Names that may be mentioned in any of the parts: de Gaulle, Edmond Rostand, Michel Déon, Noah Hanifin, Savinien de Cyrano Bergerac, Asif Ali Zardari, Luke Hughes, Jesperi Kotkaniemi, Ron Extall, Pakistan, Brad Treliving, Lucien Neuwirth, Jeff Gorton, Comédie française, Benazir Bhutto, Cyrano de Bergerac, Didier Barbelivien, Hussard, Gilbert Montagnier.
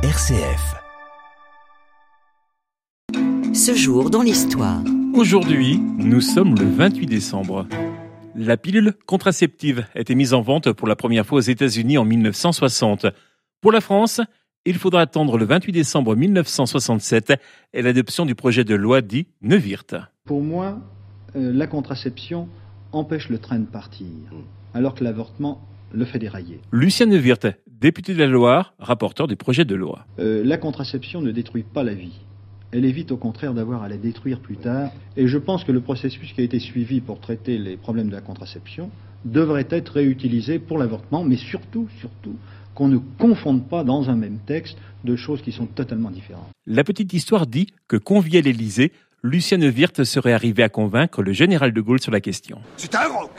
RCF. Ce jour dans l'histoire. Aujourd'hui, nous sommes le 28 décembre. La pilule contraceptive a été mise en vente pour la première fois aux États-Unis en 1960. Pour la France, il faudra attendre le 28 décembre 1967 et l'adoption du projet de loi dit Neuwirth. Pour moi, la contraception empêche le train de partir, alors que l'avortement le fait dérailler. Lucien Neuwirth, député de la Loire, rapporteur du projet de loi. La contraception ne détruit pas la vie. Elle évite au contraire d'avoir à la détruire plus tard. Et je pense que le processus qui a été suivi pour traiter les problèmes de la contraception devrait être réutilisé pour l'avortement, mais surtout, qu'on ne confonde pas dans un même texte deux choses qui sont totalement différentes. La petite histoire dit que convié à l'Élysée, Lucien Neuwirth serait arrivé à convaincre le général de Gaulle sur la question. C'est un roc,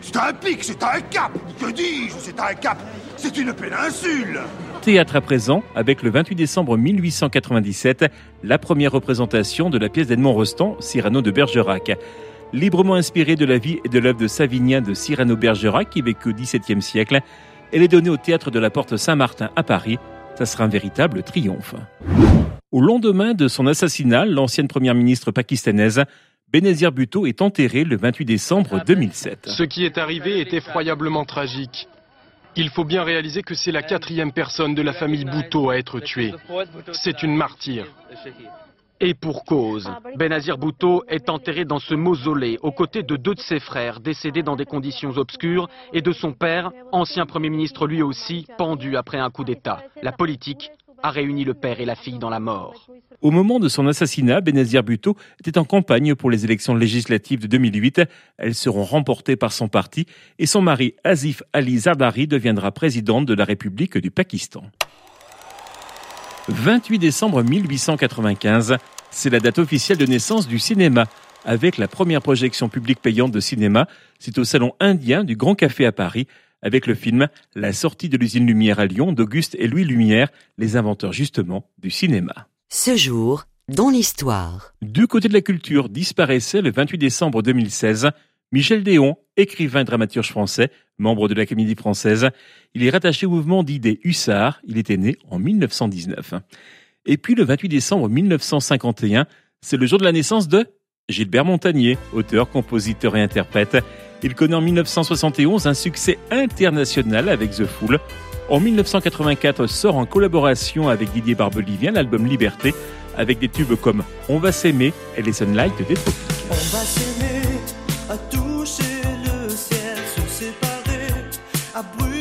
c'est un pic, c'est un cap, que dis-je, c'est un cap, c'est une péninsule. Théâtre à présent, avec le 28 décembre 1897, la première représentation de la pièce d'Edmond Rostand, Cyrano de Bergerac. Librement inspirée de la vie et de l'œuvre de Savinien de Cyrano Bergerac, qui vécut au XVIIe siècle, elle est donnée au théâtre de la Porte Saint-Martin à Paris. Ça sera un véritable triomphe. Au lendemain de son assassinat, l'ancienne première ministre pakistanaise, Benazir Bhutto, est enterrée le 28 décembre 2007. Ce qui est arrivé est effroyablement tragique. Il faut bien réaliser que c'est la 4e personne de la famille Bhutto à être tuée. C'est une martyre. Et pour cause. Benazir Bhutto est enterré dans ce mausolée, aux côtés de 2 de ses frères, décédés dans des conditions obscures, et de son père, ancien Premier ministre lui aussi, pendu après un coup d'État. La politique a réuni le père et la fille dans la mort. Au moment de son assassinat, Benazir Bhutto était en campagne pour les élections législatives de 2008. Elles seront remportées par son parti et son mari Asif Ali Zardari deviendra présidente de la République du Pakistan. 28 décembre 1895, c'est la date officielle de naissance du cinéma, avec la première projection publique payante de cinéma. C'est au Salon indien du Grand Café à Paris, avec le film « La sortie de l'usine Lumière à Lyon » d'Auguste et Louis Lumière, les inventeurs justement du cinéma. Ce jour dans l'histoire. Du côté de la culture, disparaissait le 28 décembre 2016, Michel Déon, écrivain et dramaturge français, membre de la Comédie française. Il est rattaché au mouvement d'idées Hussard. Il était né en 1919. Et puis le 28 décembre 1951, c'est le jour de la naissance de Gilbert Montagnier, auteur, compositeur et interprète. Il connaît en 1971 un succès international avec The Fool. En 1984, sort en collaboration avec Didier Barbelivien l'album Liberté, avec des tubes comme On va s'aimer et les Sunlight des Tropiques. On va s'aimer, à toucher le ciel, se séparer, à brûler.